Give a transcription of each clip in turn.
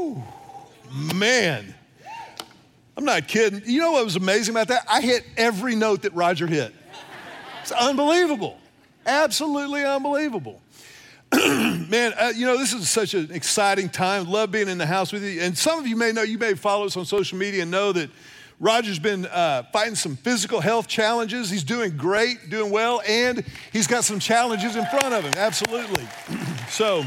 Woo, man. I'm not kidding. You know what was amazing about that? I hit every note that Roger hit. It's unbelievable. Absolutely unbelievable. Man, you know, this is such an exciting time. Love being in the house with you. And some of you may know, you may follow us on social media and know that Roger's been fighting some physical health challenges. He's doing great, doing well, and he's got some challenges in front of him. Absolutely. So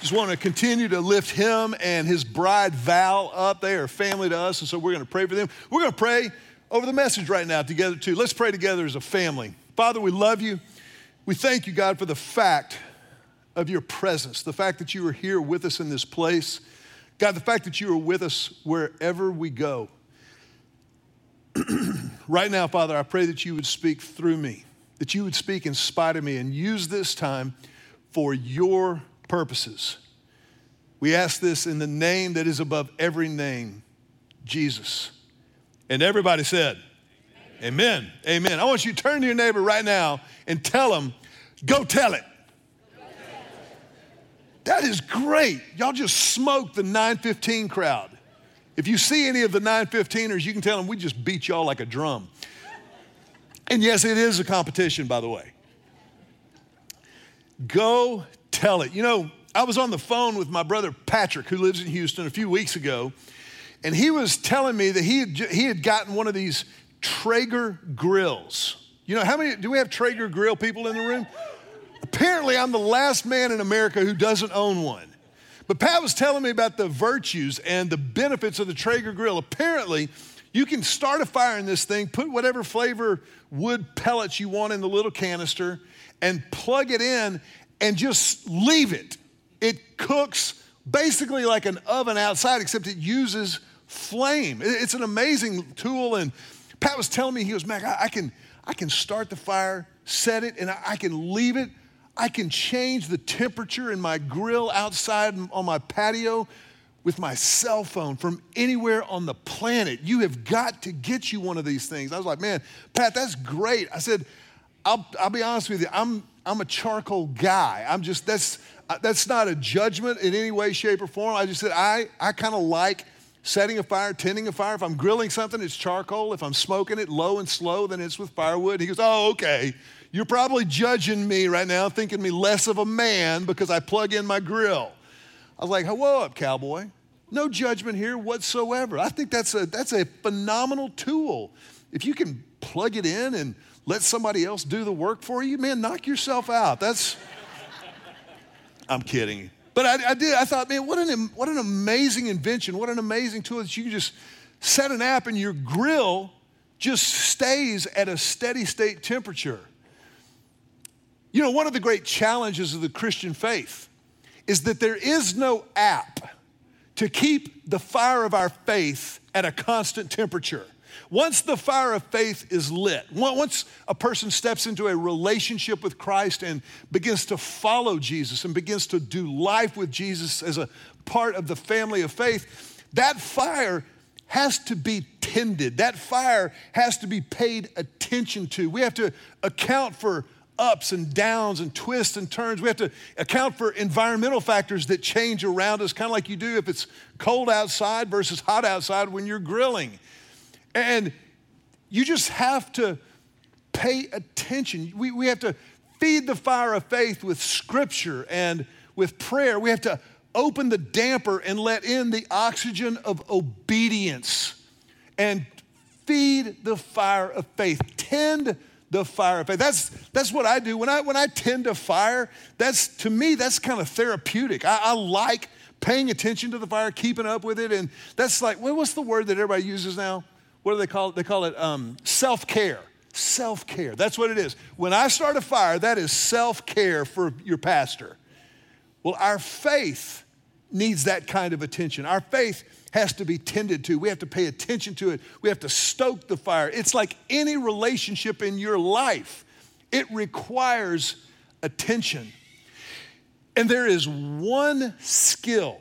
just want to continue to lift him and his bride, Val, up. They are family to us, and so we're going to pray for them. We're going to pray over the message right now together, too. Let's pray together as a family. Father, we love you. We thank you, God, for the fact of your presence, the fact that you are here with us in this place. God, the fact that you are with us wherever we go. Right now, Father, I pray that you would speak through me, that you would speak in spite of me and use this time for your purposes. We ask this in the name that is above every name, Jesus. And everybody said, amen. Amen. Amen. I want you to turn to your neighbor right now and tell him, go tell it. Go tell it. That is great. Y'all just smoked the 9:15 crowd. If you see any of the 9:15ers, you can tell them we just beat y'all like a drum. And yes, it is a competition, by the way. Go tell it. You know, I was on the phone with my brother Patrick, who lives in Houston, a few weeks ago, and he was telling me that he had gotten one of these Traeger grills. You know, how many, do we have Traeger grill people in the room? Apparently, I'm the last man in America who doesn't own one. But Pat was telling me about the virtues and the benefits of the Traeger grill. Apparently, you can start a fire in this thing, put whatever flavor wood pellets you want in the little canister, and plug it in, and just leave it. It cooks basically like an oven outside, except it uses flame. It's an amazing tool. And Pat was telling me, he goes, Mac, I can start the fire, set it, and I can leave it. I can change the temperature in my grill outside on my patio with my cell phone from anywhere on the planet. You have got to get you one of these things. I was like, man, Pat, that's great. I said, I'll be honest with you, I'm a charcoal guy. I'm just, that's not a judgment in any way, shape, or form. I just said, I kind of like setting a fire, tending a fire. If I'm grilling something, it's charcoal. If I'm smoking it low and slow, then it's with firewood. He goes, oh, okay. You're probably judging me right now, thinking me less of a man because I plug in my grill. I was like, whoa up, cowboy. No judgment here whatsoever. I think that's a phenomenal tool. If you can plug it in and let somebody else do the work for you, man, knock yourself out. That's, I'm kidding. But I thought, man, what an amazing invention, what an amazing tool that you can just set an app and your grill just stays at a steady state temperature. You know, one of the great challenges of the Christian faith is that there is no app to keep the fire of our faith at a constant temperature. Once the fire of faith is lit, once a person steps into a relationship with Christ and begins to follow Jesus and begins to do life with Jesus as a part of the family of faith, that fire has to be tended. That fire has to be paid attention to. We have to account for ups and downs and twists and turns. We have to account for environmental factors that change around us, kind of like you do if it's cold outside versus hot outside when you're grilling. And you just have to pay attention. We have to feed the fire of faith with scripture and with prayer. We have to open the damper and let in the oxygen of obedience and feed the fire of faith. Tend the fire of faith. That's what I do. When I tend a fire, to me, that's kind of therapeutic. I like paying attention to the fire, keeping up with it. And that's like, what's the word that everybody uses now? What do they call it? They call it self-care. Self-care. That's what it is. When I start a fire, that is self-care for your pastor. Well, our faith needs that kind of attention. Our faith has to be tended to. We have to pay attention to it. We have to stoke the fire. It's like any relationship in your life. It requires attention. And there is one skill,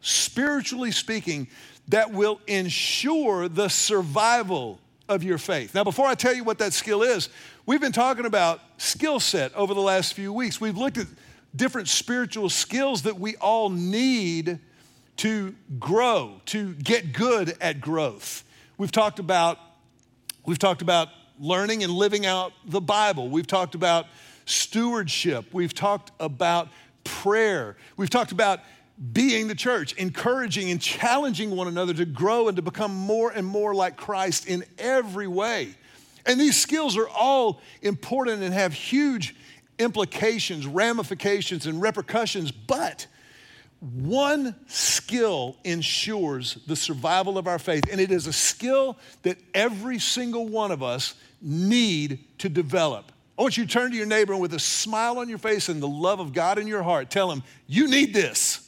spiritually speaking, that will ensure the survival of your faith. Now, before I tell you what that skill is, we've been talking about skill set over the last few weeks. We've looked at different spiritual skills that we all need to grow, to get good at growth. We've talked about learning and living out the Bible. We've talked about stewardship. We've talked about prayer. We've talked about being the church, encouraging and challenging one another to grow and to become more and more like Christ in every way. And these skills are all important and have huge implications, ramifications, and repercussions, but one skill ensures the survival of our faith, and it is a skill that every single one of us need to develop. I want you to turn to your neighbor and with a smile on your face and the love of God in your heart, tell him, you need this.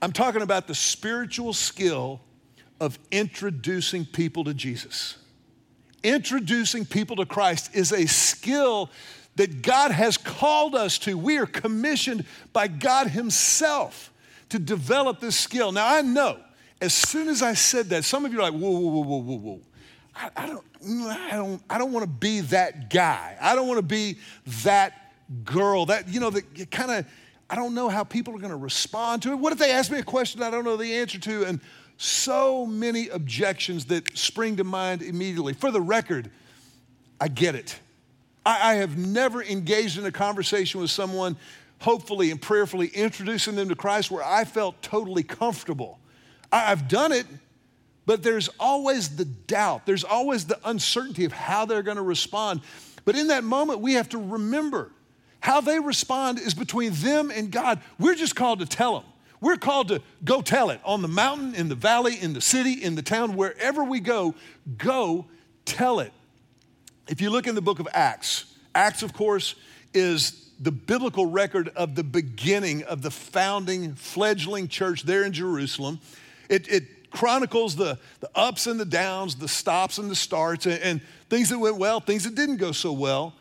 I'm talking about the spiritual skill of introducing people to Jesus. Introducing people to Christ is a skill that God has called us to. We are commissioned by God Himself to develop this skill. Now, I know as soon as I said that, some of you are like, whoa. I don't want to be that guy. I don't want to be that girl. That, you know, that kind of, I don't know how people are going to respond to it. What if they ask me a question I don't know the answer to? And so many objections that spring to mind immediately. For the record, I get it. I have never engaged in a conversation with someone, hopefully and prayerfully introducing them to Christ, where I felt totally comfortable. I've done it, but there's always the doubt. There's always the uncertainty of how they're going to respond. But in that moment, we have to remember how they respond is between them and God. We're just called to tell them. We're called to go tell it on the mountain, in the valley, in the city, in the town, wherever we go, go tell it. If you look in the book of Acts, Acts, of course, is the biblical record of the beginning of the founding, fledgling church there in Jerusalem. It chronicles the ups and the downs, the stops and the starts, and things that went well, things that didn't go so well.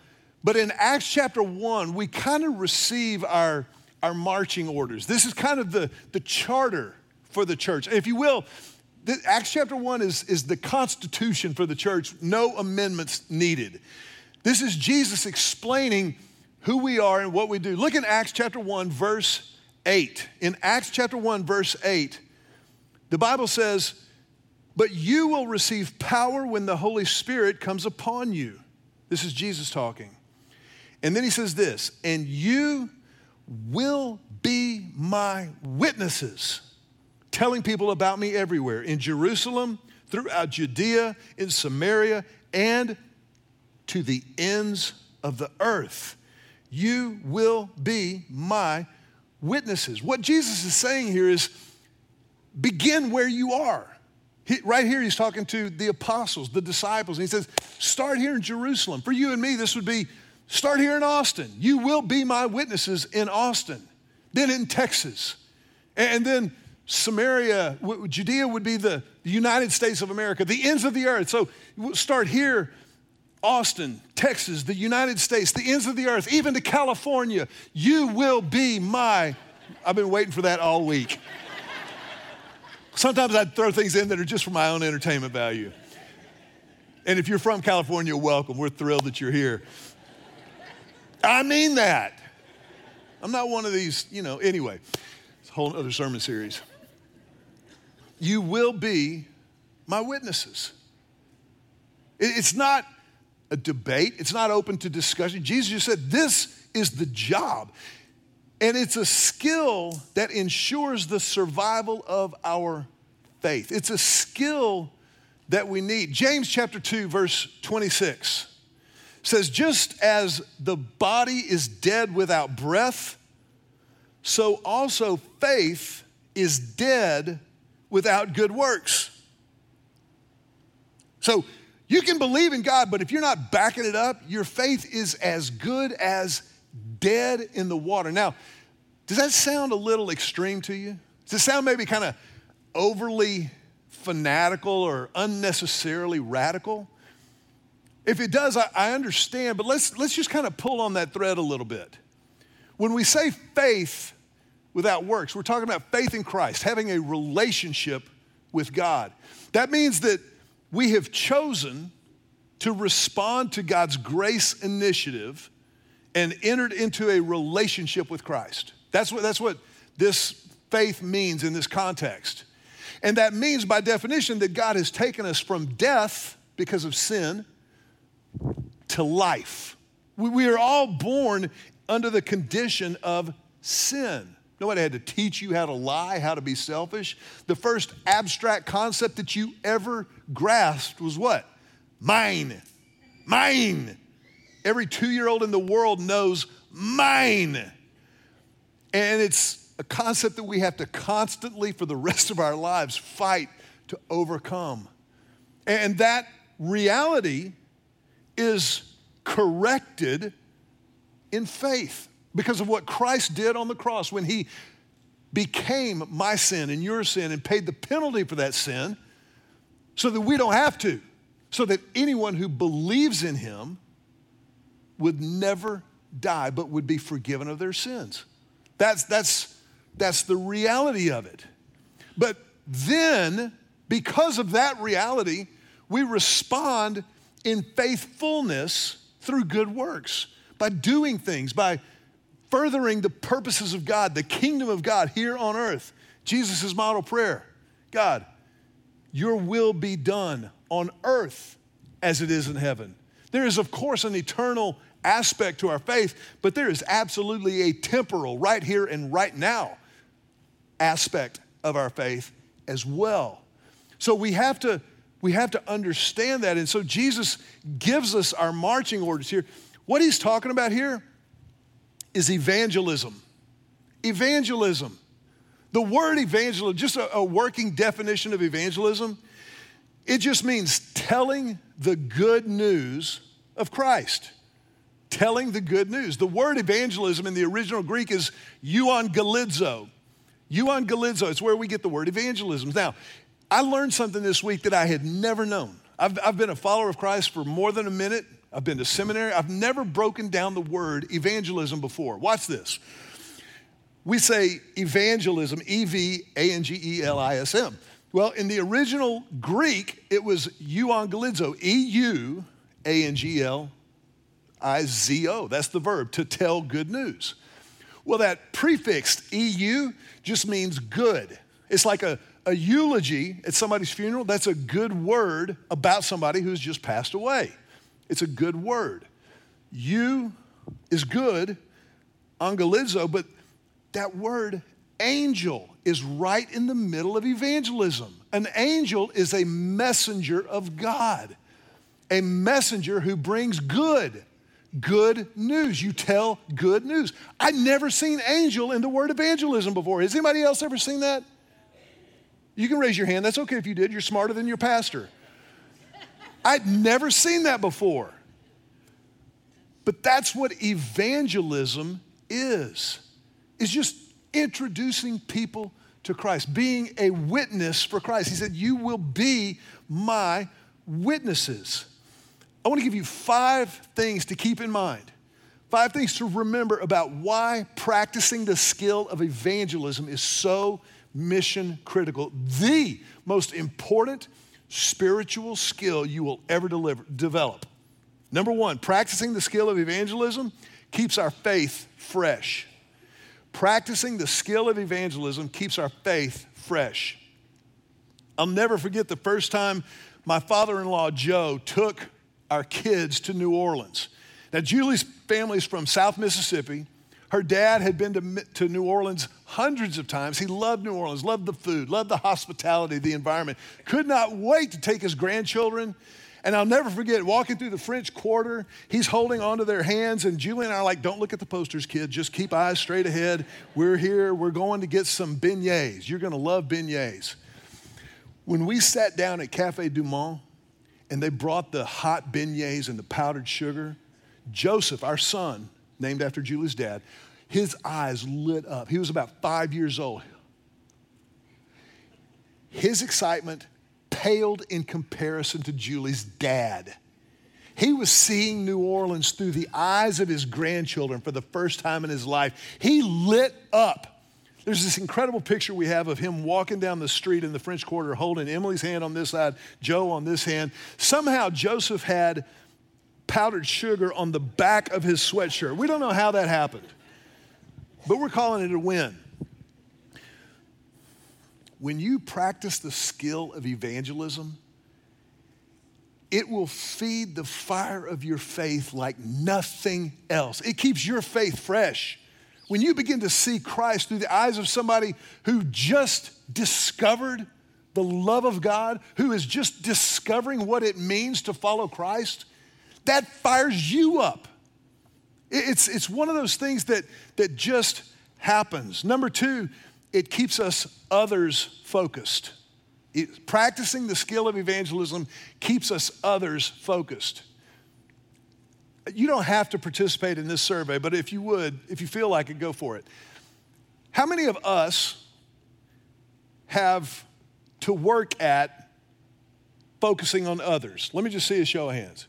But in Acts chapter 1, we kind of receive our marching orders. This is kind of the charter for the church. If you will, Acts chapter 1 is the constitution for the church, no amendments needed. This is Jesus explaining who we are and what we do. Look in Acts chapter 1, verse 8. In Acts chapter 1, verse 8, the Bible says, "But you will receive power when the Holy Spirit comes upon you." This is Jesus talking. And then he says this, "And you will be my witnesses," telling people about me everywhere, in Jerusalem, throughout Judea, in Samaria, and to the ends of the earth. You will be my witnesses. What Jesus is saying here is begin where you are. Right here he's talking to the apostles, the disciples, and he says, start here in Jerusalem. For you and me, this would be start here in Austin. You will be my witnesses in Austin, then in Texas. And then Samaria, Judea would be the United States of America, the ends of the earth. So we'll start here, Austin, Texas, the United States, the ends of the earth, even to California. You will be my, I've been waiting for that all week. Sometimes I throw things in that are just for my own entertainment value. And if you're from California, welcome. We're thrilled that you're here. I mean that. I'm not one of these, anyway. It's a whole other sermon series. You will be my witnesses. It's not a debate. It's not open to discussion. Jesus just said, this is the job. And it's a skill that ensures the survival of our faith. It's a skill that we need. James chapter 2, verse 26 says, just as the body is dead without breath, so also faith is dead without good works. So you can believe in God, but if you're not backing it up, your faith is as good as dead in the water. Now, does that sound a little extreme to you? Does it sound maybe kind of overly fanatical or unnecessarily radical? If it does, I understand, but let's just kind of pull on that thread a little bit. When we say faith without works, we're talking about faith in Christ, having a relationship with God. That means that we have chosen to respond to God's grace initiative and entered into a relationship with Christ. That's what this faith means in this context. And that means, by definition, that God has taken us from death because of sin to life. We are all born under the condition of sin. Nobody had to teach you how to lie, how to be selfish. The first abstract concept that you ever grasped was what? Mine. Mine. Every 2-year-old in the world knows mine. And it's a concept that we have to constantly, for the rest of our lives, fight to overcome. And that reality is corrected in faith because of what Christ did on the cross when he became my sin and your sin and paid the penalty for that sin so that we don't have to, so that anyone who believes in him would never die but would be forgiven of their sins. That's the reality of it. But then, because of that reality, we respond in faithfulness through good works, by doing things, by furthering the purposes of God, the kingdom of God here on earth. Jesus' model prayer, God, your will be done on earth as it is in heaven. There is, of course, an eternal aspect to our faith, but there is absolutely a temporal, right here and right now, aspect of our faith as well. So we have to understand that. And so Jesus gives us our marching orders here. What he's talking about here is evangelism. Evangelism. The word evangelism, just a working definition of evangelism, it just means telling the good news of Christ. Telling the good news. The word evangelism in the original Greek is euangelizo. Euangelizo, it's where we get the word evangelism. Now, I learned something this week that I had never known. I've been a follower of Christ for more than a minute. I've been to seminary. I've never broken down the word evangelism before. Watch this. We say evangelism, evangelism. Well, in the original Greek, it was euangelizo, euangelizo. That's the verb, to tell good news. Well, that prefixed eu just means good. It's like a eulogy at somebody's funeral. That's a good word about somebody who's just passed away. It's a good word. You is good, angelizo, but that word angel is right in the middle of evangelism. An angel is a messenger of God, a messenger who brings good news. You tell good news. I'd never seen angel in the word evangelism before. Has anybody else ever seen that? You can raise your hand. That's okay if you did. You're smarter than your pastor. I'd never seen that before. But that's what evangelism is. It's just introducing people to Christ, being a witness for Christ. He said, you will be my witnesses. I want to give you 5 things to keep in mind, 5 things to remember about why practicing the skill of evangelism is so mission critical, the most important spiritual skill you will ever develop. Number 1, practicing the skill of evangelism keeps our faith fresh. Practicing the skill of evangelism keeps our faith fresh. I'll never forget the first time my father-in-law, Joe, took our kids to New Orleans. Now, Julie's family's from South Mississippi. Her dad had been to New Orleans hundreds of times. He loved New Orleans, loved the food, loved the hospitality, the environment. Could not wait to take his grandchildren. And I'll never forget walking through the French Quarter. He's holding onto their hands, and Julie and I are like, don't look at the posters, kid. Just keep eyes straight ahead. We're here. We're going to get some beignets. You're going to love beignets. When we sat down at Café Dumont, and they brought the hot beignets and the powdered sugar, Joseph, our son, named after Julie's dad, his eyes lit up. He was about 5 years old. His excitement paled in comparison to Julie's dad. He was seeing New Orleans through the eyes of his grandchildren for the first time in his life. He lit up. There's this incredible picture we have of him walking down the street in the French Quarter, holding Emily's hand on this side, Joe on this hand. Somehow Joseph had powdered sugar on the back of his sweatshirt. We don't know how that happened, but we're calling it a win. When you practice the skill of evangelism, it will feed the fire of your faith like nothing else. It keeps your faith fresh. When you begin to see Christ through the eyes of somebody who just discovered the love of God, who is just discovering what it means to follow Christ, that fires you up. It's one of those things that just happens. Number two, it keeps us others focused. Practicing the skill of evangelism keeps us others focused. You don't have to participate in this survey, but if you would, if you feel like it, go for it. How many of us have to work at focusing on others? Let me just see a show of hands.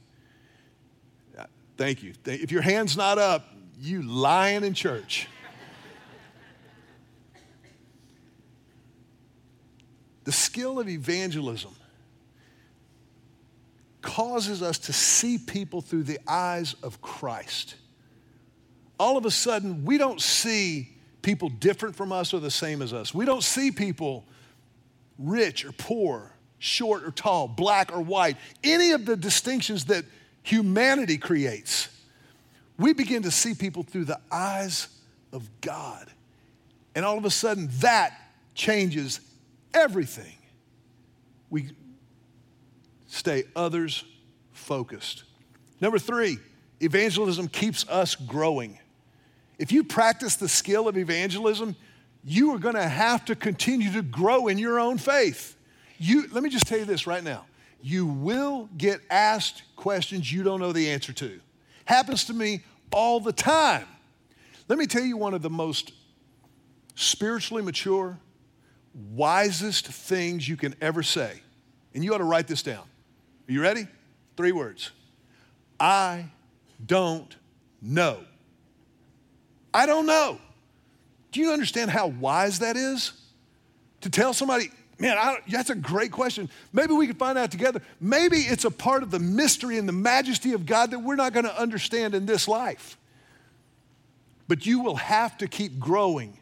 Thank you. If your hand's not up, you lying in church. The skill of evangelism causes us to see people through the eyes of Christ. All of a sudden, we don't see people different from us or the same as us. We don't see people rich or poor, short or tall, black or white, any of the distinctions that humanity creates. We begin to see people through the eyes of God. And all of a sudden, that changes everything. We stay others focused. Number three, evangelism keeps us growing. If you practice the skill of evangelism, you are going to have to continue to grow in your own faith. Let me just tell you this right now. You will get asked questions you don't know the answer to. Happens to me all the time. Let me tell you one of the most spiritually mature, wisest things you can ever say. And you ought to write this down. Are you ready? 3 words. I don't know. I don't know. Do you understand how wise that is? To tell somebody, man, that's a great question. Maybe we could find out together. Maybe it's a part of the mystery and the majesty of God that we're not going to understand in this life. But you will have to keep growing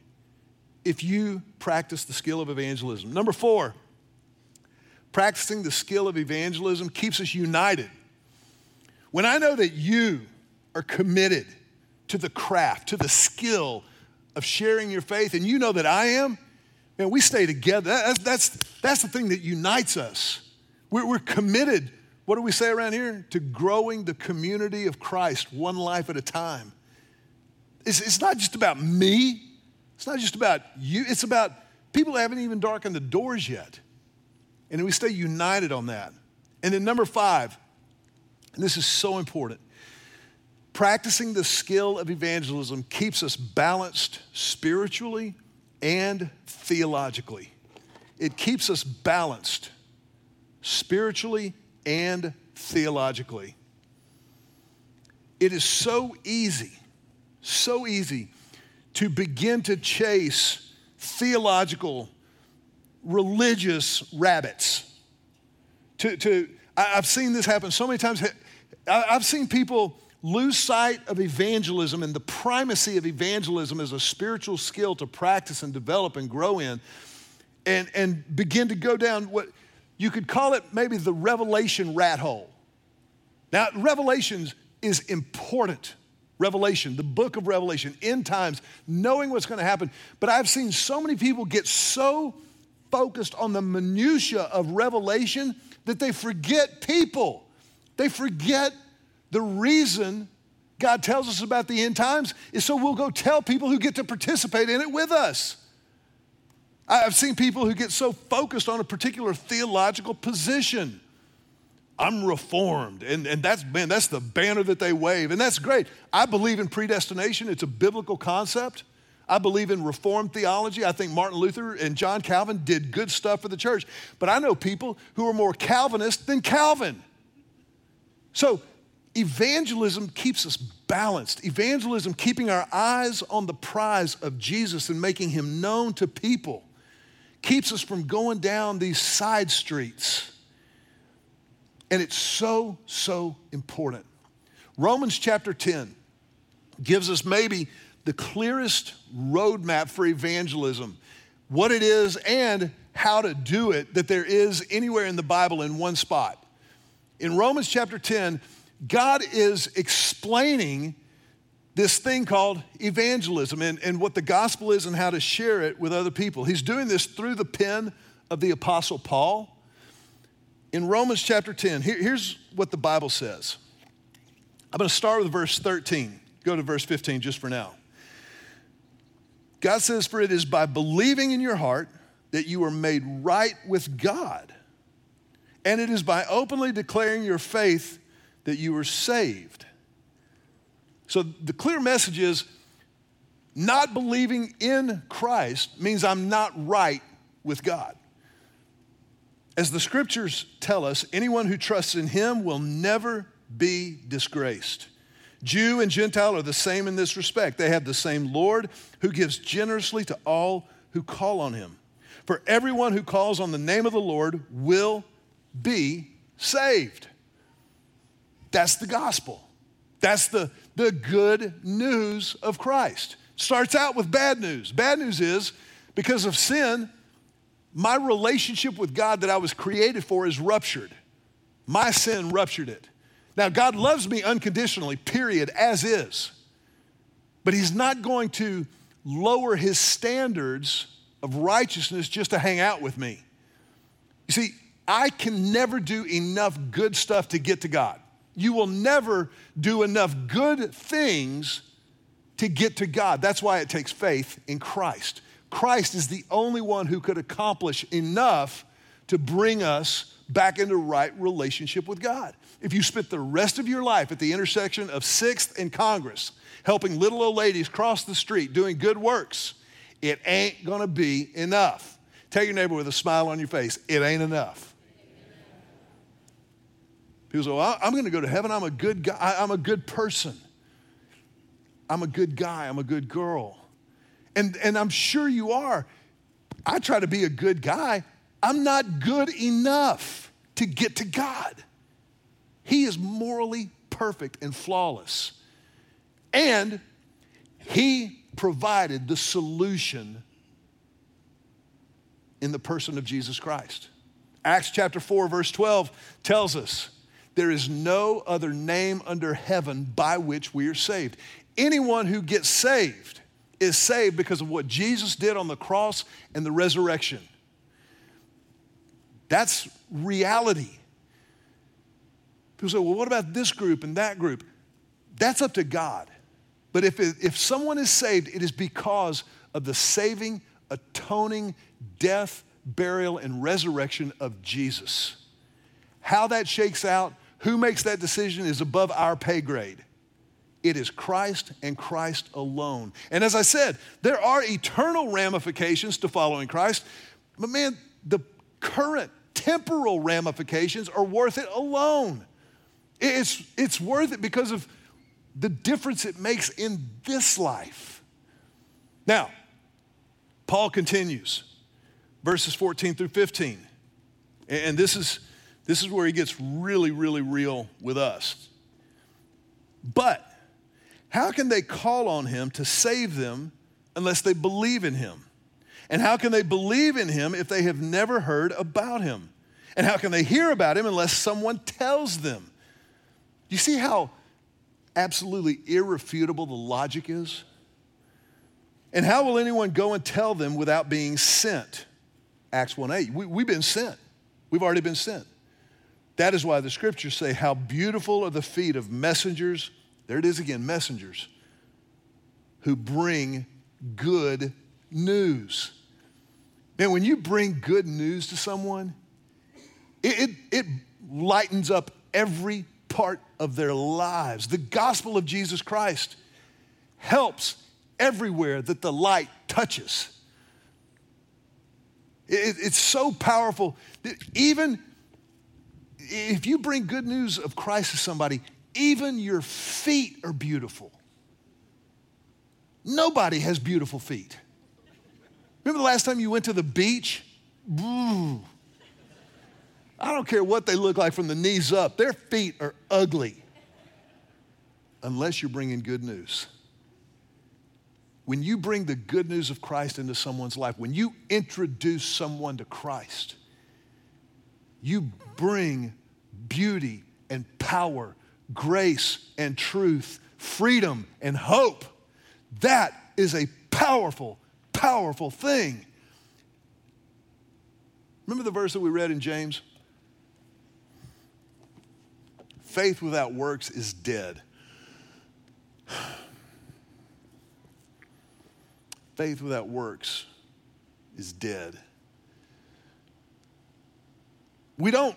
if you practice the skill of evangelism. Number 4, practicing the skill of evangelism keeps us united. When I know that you are committed to the craft, to the skill of sharing your faith, and you know that I am, man, we stay together. That's the thing that unites us. We're committed, what do we say around here? To growing the community of Christ one life at a time. It's not just about me. It's not just about you. It's about people that haven't even darkened the doors yet. And we stay united on that. And then number 5, and this is so important, practicing the skill of evangelism keeps us balanced spiritually and theologically. It keeps us balanced spiritually and theologically. It is so easy to begin to chase theological, religious rabbits. I've seen this happen so many times. I've seen people lose sight of evangelism and the primacy of evangelism as a spiritual skill to practice and develop and grow in, and begin to go down what you could call it maybe the revelation rat hole. Now, Revelations is important. Revelation, the book of Revelation, end times, knowing what's going to happen. But I've seen so many people get so focused on the minutia of Revelation that they forget people. They forget the reason God tells us about the end times is so we'll go tell people who get to participate in it with us. I've seen people who get so focused on a particular theological position. I'm reformed, and that's the banner that they wave, and that's great. I believe in predestination. It's a biblical concept. I believe in reformed theology. I think Martin Luther and John Calvin did good stuff for the church, but I know people who are more Calvinist than Calvin. So evangelism keeps us balanced. Evangelism, keeping our eyes on the prize of Jesus and making him known to people, keeps us from going down these side streets. And it's so important. Romans chapter 10 gives us maybe the clearest roadmap for evangelism, what it is and how to do it, that there is anywhere in the Bible in one spot. In Romans chapter 10, God is explaining this thing called evangelism and what the gospel is and how to share it with other people. He's doing this through the pen of the Apostle Paul. In Romans chapter 10, here's what the Bible says. I'm going to start with verse 13. Go to verse 15 just for now. God says, "For it is by believing in your heart that you are made right with God, and it is by openly declaring your faith that you are saved." So the clear message is, not believing in Christ means I'm not right with God. As the scriptures tell us, anyone who trusts in him will never be disgraced. Jew and Gentile are the same in this respect. They have the same Lord who gives generously to all who call on him. For everyone who calls on the name of the Lord will be saved. That's the gospel. That's the good news of Christ. Starts out with bad news. Bad news is, because of sin, my relationship with God that I was created for is ruptured. My sin ruptured it. Now, God loves me unconditionally, period, as is. But he's not going to lower his standards of righteousness just to hang out with me. You see, I can never do enough good stuff to get to God. You will never do enough good things to get to God. That's why it takes faith in Christ. Christ is the only one who could accomplish enough to bring us back into right relationship with God. If you spent the rest of your life at the intersection of 6th and Congress, helping little old ladies cross the street, doing good works, it ain't gonna be enough. Tell your neighbor with a smile on your face, it ain't enough. People say, well, I'm gonna go to heaven, I'm a good guy, I'm a good person. I'm a good guy, I'm a good girl. And I'm sure you are. I try to be a good guy. I'm not good enough to get to God. He is morally perfect and flawless. And he provided the solution in the person of Jesus Christ. Acts chapter 4, verse 12 tells us, there is no other name under heaven by which we are saved. Anyone who gets saved is saved because of what Jesus did on the cross and the resurrection. That's reality. People say, well, what about this group and that group? That's up to God. But if someone is saved, it is because of the saving, atoning death, burial, and resurrection of Jesus. How that shakes out, who makes that decision is above our pay grade. It is Christ and Christ alone. And as I said, there are eternal ramifications to following Christ, but man, the current temporal ramifications are worth it alone. It's worth it because of the difference it makes in this life. Now, Paul continues, verses 14 through 15. And this is where he gets really, really real with us. But how can they call on him to save them unless they believe in him? And how can they believe in him if they have never heard about him? And how can they hear about him unless someone tells them? You see how absolutely irrefutable the logic is? And how will anyone go and tell them without being sent? Acts 1:8, we've been sent. We've already been sent. That is why the scriptures say, how beautiful are the feet of messengers, there it is again, messengers, who bring good news. Man, when you bring good news to someone, it lightens up every part of their lives. The gospel of Jesus Christ helps everywhere that the light touches. It's so powerful that even if you bring good news of Christ to somebody, even your feet are beautiful. Nobody has beautiful feet. Remember the last time you went to the beach? Ooh. I don't care what they look like from the knees up. Their feet are ugly. unless you're bringing good news. When you bring the good news of Christ into someone's life, when you introduce someone to Christ, you bring beauty and power, grace and truth, freedom and hope. That is a powerful, powerful thing. Remember the verse that we read in James? Faith without works is dead. Faith without works is dead. We don't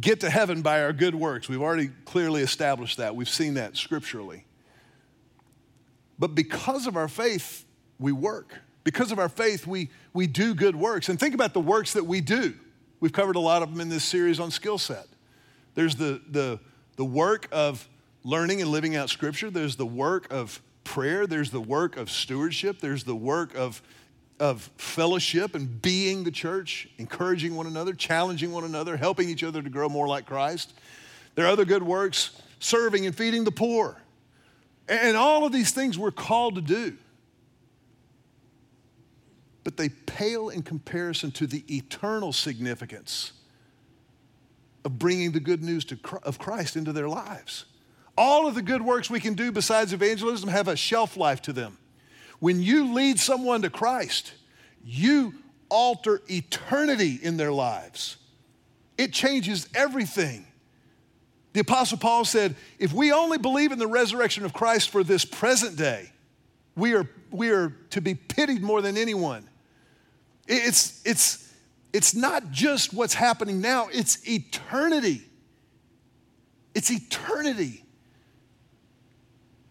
get to heaven by our good works. We've already clearly established that. We've seen that scripturally. But because of our faith, we work. Because of our faith, we do good works. And think about the works that we do. We've covered a lot of them in this series on skill set. There's the work of learning and living out scripture. There's the work of prayer. There's the work of stewardship. There's the work of fellowship and being the church, encouraging one another, challenging one another, helping each other to grow more like Christ. There are other good works, serving and feeding the poor. And all of these things we're called to do. But they pale in comparison to the eternal significance of bringing the good news of Christ into their lives. All of the good works we can do besides evangelism have a shelf life to them. When you lead someone to Christ, you alter eternity in their lives. It changes everything. The Apostle Paul said, if we only believe in the resurrection of Christ for this present day, we are to be pitied more than anyone. It's not just what's happening now, it's eternity. It's eternity.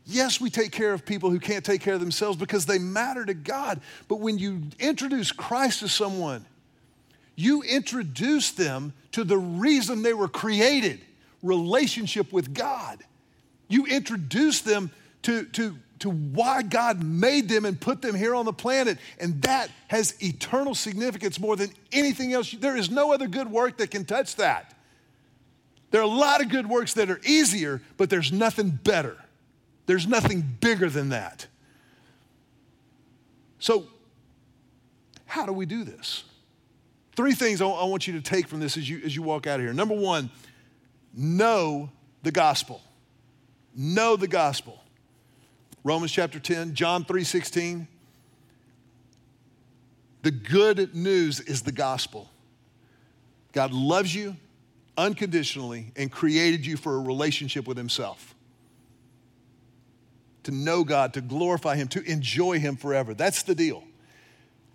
Yes, we take care of people who can't take care of themselves because they matter to God. But when you introduce Christ to someone, you introduce them to the reason they were created, relationship with God. You introduce them to why God made them and put them here on the planet. And that has eternal significance more than anything else. There is no other good work that can touch that. There are a lot of good works that are easier, but there's nothing better. There's nothing bigger than that. So how do we do this? Three things I want you to take from this as you walk out of here. Number one, know the gospel. Know the gospel. Romans chapter 10, John 3:16. The good news is the gospel. God loves you unconditionally and created you for a relationship with himself. To know God, to glorify him, to enjoy him forever. That's the deal.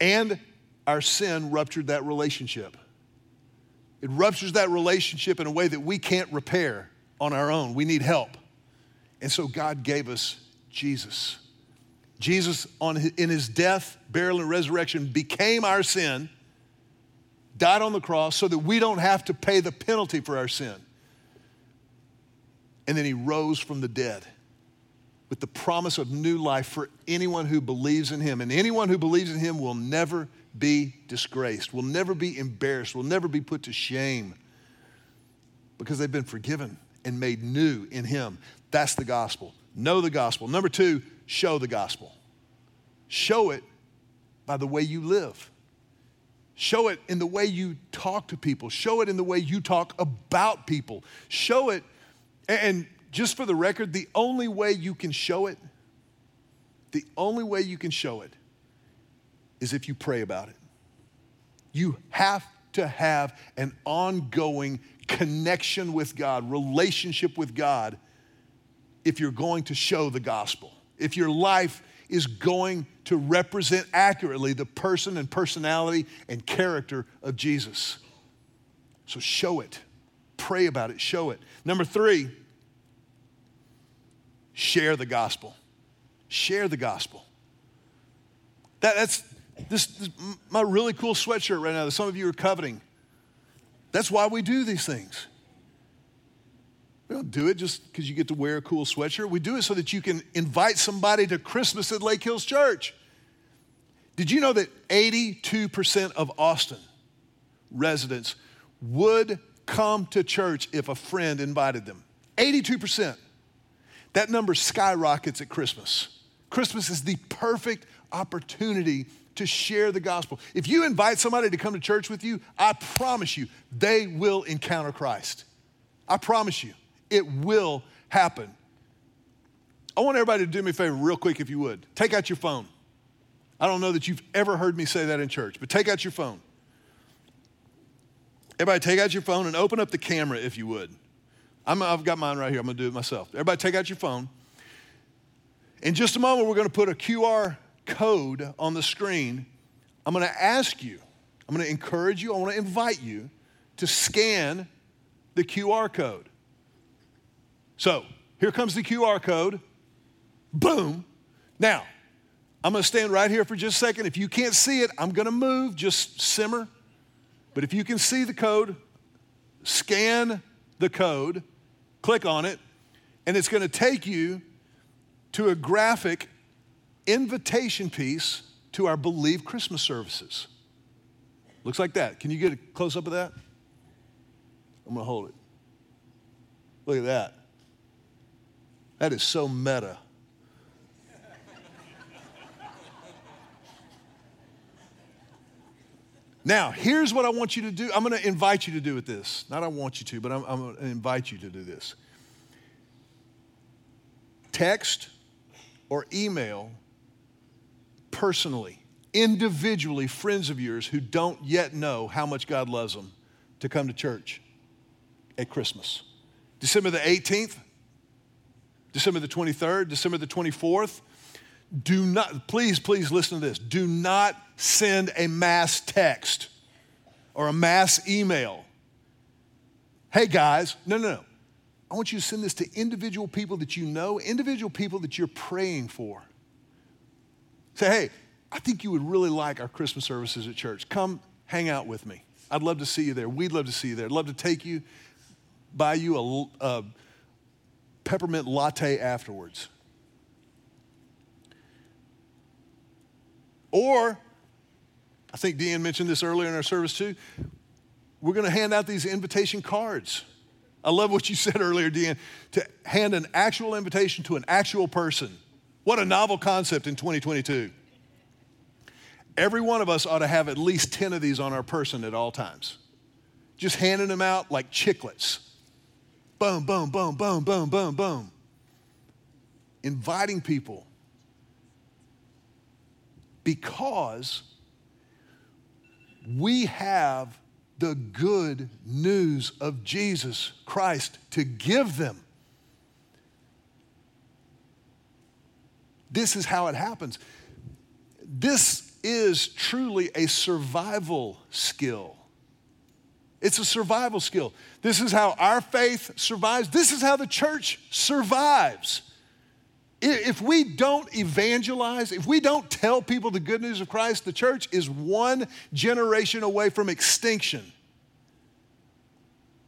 And our sin ruptured that relationship. It ruptures that relationship in a way that we can't repair on our own. We need help. And so God gave us Jesus. Jesus, in his death, burial, and resurrection, became our sin, died on the cross so that we don't have to pay the penalty for our sin. And then he rose from the dead with the promise of new life for anyone who believes in him. And anyone who believes in him will never be disgraced, will never be embarrassed, will never be put to shame because they've been forgiven and made new in him. That's the gospel. Know the gospel. Number two, show the gospel. Show it by the way you live. Show it in the way you talk to people. Show it in the way you talk about people. Show it, and just for the record, the only way you can show it is if you pray about it. You have to have an ongoing connection with God, relationship with God, if you're going to show the gospel. If your life is going to represent accurately the person and personality and character of Jesus. So show it. Pray about it. Show it. Number three, share the gospel. Share the gospel. That's my really cool sweatshirt right now that some of you are coveting. That's why we do these things. We don't do it just because you get to wear a cool sweatshirt. We do it so that you can invite somebody to Christmas at Lake Hills Church. Did you know that 82% of Austin residents would come to church if a friend invited them? 82%. That number skyrockets at Christmas. Christmas is the perfect opportunity to share the gospel. If you invite somebody to come to church with you, I promise you, they will encounter Christ. I promise you, it will happen. I want everybody to do me a favor real quick, if you would. Take out your phone. I don't know that you've ever heard me say that in church, but take out your phone. Everybody take out your phone and open up the camera, if you would. I've got mine right here. I'm going to do it myself. Everybody take out your phone. In just a moment, we're going to put a QR code on the screen. I'm going to ask you, I'm going to encourage you, I want to invite you to scan the QR code. So here comes the QR code. Boom. Now, I'm going to stand right here for just a second. If you can't see it, I'm going to move. Just simmer. But if you can see the code, scan the code, click on it, and it's going to take you to a graphic invitation piece to our Believe Christmas services. Looks like that. Can you get a close-up of that? I'm going to hold it. Look at that. That is so meta. Now, here's what I want you to do. I'm going to invite you to do with this. Not I want you to, but I'm going to invite you to do this. Text or email personally, individually, friends of yours who don't yet know how much God loves them to come to church at Christmas. December the 18th, December the 23rd, December the 24th. Do not, please listen to this. Do not send a mass text or a mass email. Hey guys, no. I want you to send this to individual people that you know, individual people that you're praying for. Say, hey, I think you would really like our Christmas services at church. Come hang out with me. I'd love to see you there. We'd love to see you there. I'd love to take you, buy you a peppermint latte afterwards. Or, I think Deanne mentioned this earlier in our service too, we're going to hand out these invitation cards. I love what you said earlier, Deanne, to hand an actual invitation to an actual person. What a novel concept in 2022. Every one of us ought to have at least 10 of these on our person at all times. Just handing them out like chiclets. Boom, boom, boom, boom, boom, boom, boom. Inviting people. Because we have the good news of Jesus Christ to give them. This is how it happens. This is truly a survival skill. It's a survival skill. This is how our faith survives. This is how the church survives. If we don't evangelize, if we don't tell people the good news of Christ, the church is one generation away from extinction.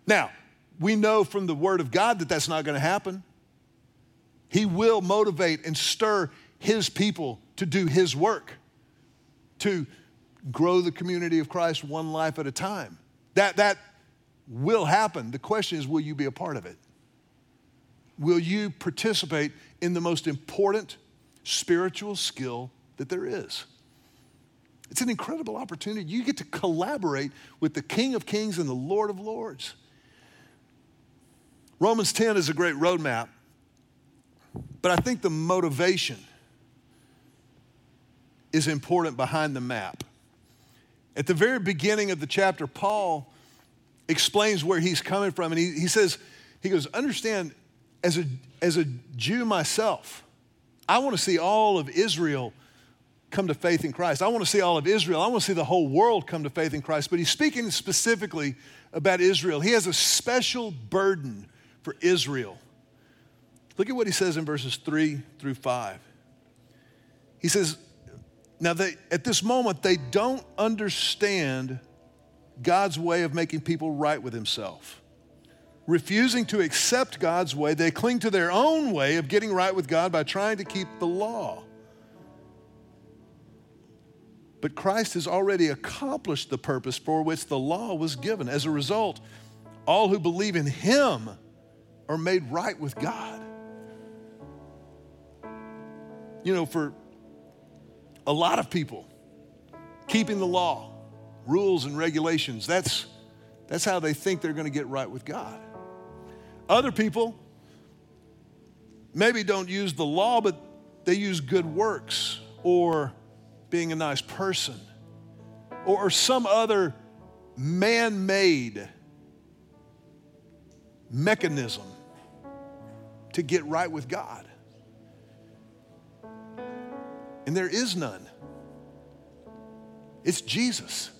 Now, we know from the Word of God that that's not going to happen. He will motivate and stir His people to do His work, to grow the community of Christ one life at a time. That will happen. The question is, will you be a part of it? Will you participate in the most important spiritual skill that there is? It's an incredible opportunity. You get to collaborate with the King of Kings and the Lord of Lords. Romans 10 is a great roadmap, but I think the motivation is important behind the map. At the very beginning of the chapter, Paul explains where he's coming from, and he says, he goes, understand, as a Jew myself, I want to see all of Israel come to faith in Christ. I want to see all of Israel. I want to see the whole world come to faith in Christ. But he's speaking specifically about Israel. He has a special burden for Israel. Look at what he says in verses 3-5. He says, now at this moment, they don't understand God's way of making people right with Himself. Refusing to accept God's way, they cling to their own way of getting right with God by trying to keep the law. But Christ has already accomplished the purpose for which the law was given. As a result, all who believe in Him are made right with God. you know, for a lot of people, keeping the law, rules and regulations, that's how they think they're going to get right with God. Other people maybe don't use the law, but they use good works or being a nice person or some other man-made mechanism to get right with God. And there is none. It's Jesus.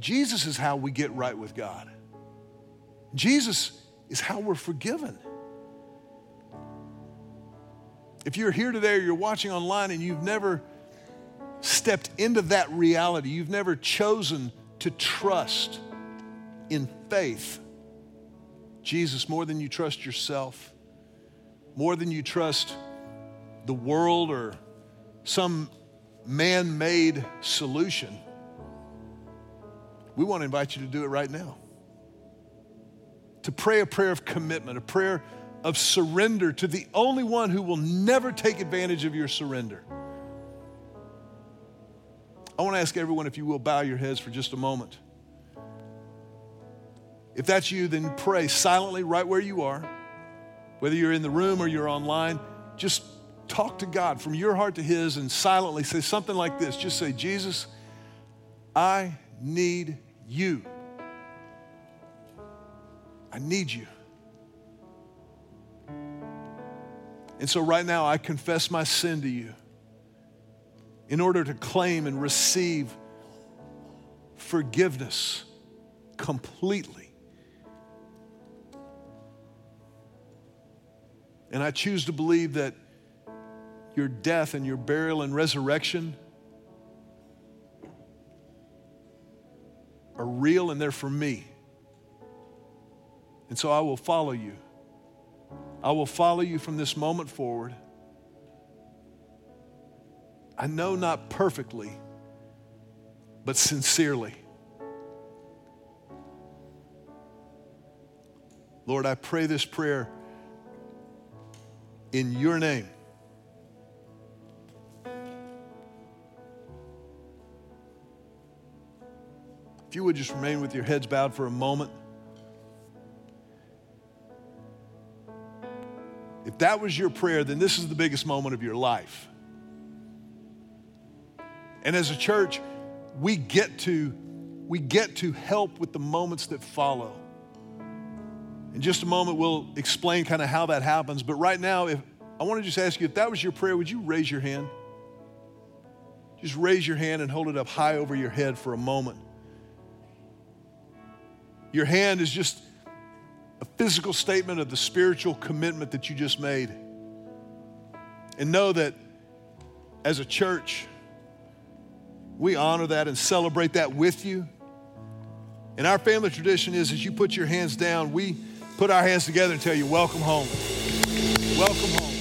Jesus is how we get right with God. Jesus is how we're forgiven. If you're here today or you're watching online and you've never stepped into that reality, you've never chosen to trust in faith Jesus more than you trust yourself, more than you trust the world or some man-made solution, we want to invite you to do it right now. To pray a prayer of commitment, a prayer of surrender to the only one who will never take advantage of your surrender. I want to ask everyone, if you will, bow your heads for just a moment. If that's you, then pray silently right where you are. Whether you're in the room or you're online, just talk to God from your heart to his and silently say something like this. Just say, Jesus, I need you. I need you. And so right now I confess my sin to you in order to claim and receive forgiveness completely. And I choose to believe that your death and your burial and resurrection are real and they're for me. And so I will follow you. I will follow you from this moment forward. I know not perfectly, but sincerely. Lord, I pray this prayer in your name. If you would just remain with your heads bowed for a moment. If that was your prayer, then this is the biggest moment of your life. And as a church, we get to help with the moments that follow. In just a moment, we'll explain kind of how that happens. But right now, if I want to just ask you, if that was your prayer, would you raise your hand? Just raise your hand and hold it up high over your head for a moment. Your hand is just a physical statement of the spiritual commitment that you just made. And know that as a church, we honor that and celebrate that with you. And our family tradition is, as you put your hands down, we put our hands together and tell you, welcome home. Welcome home.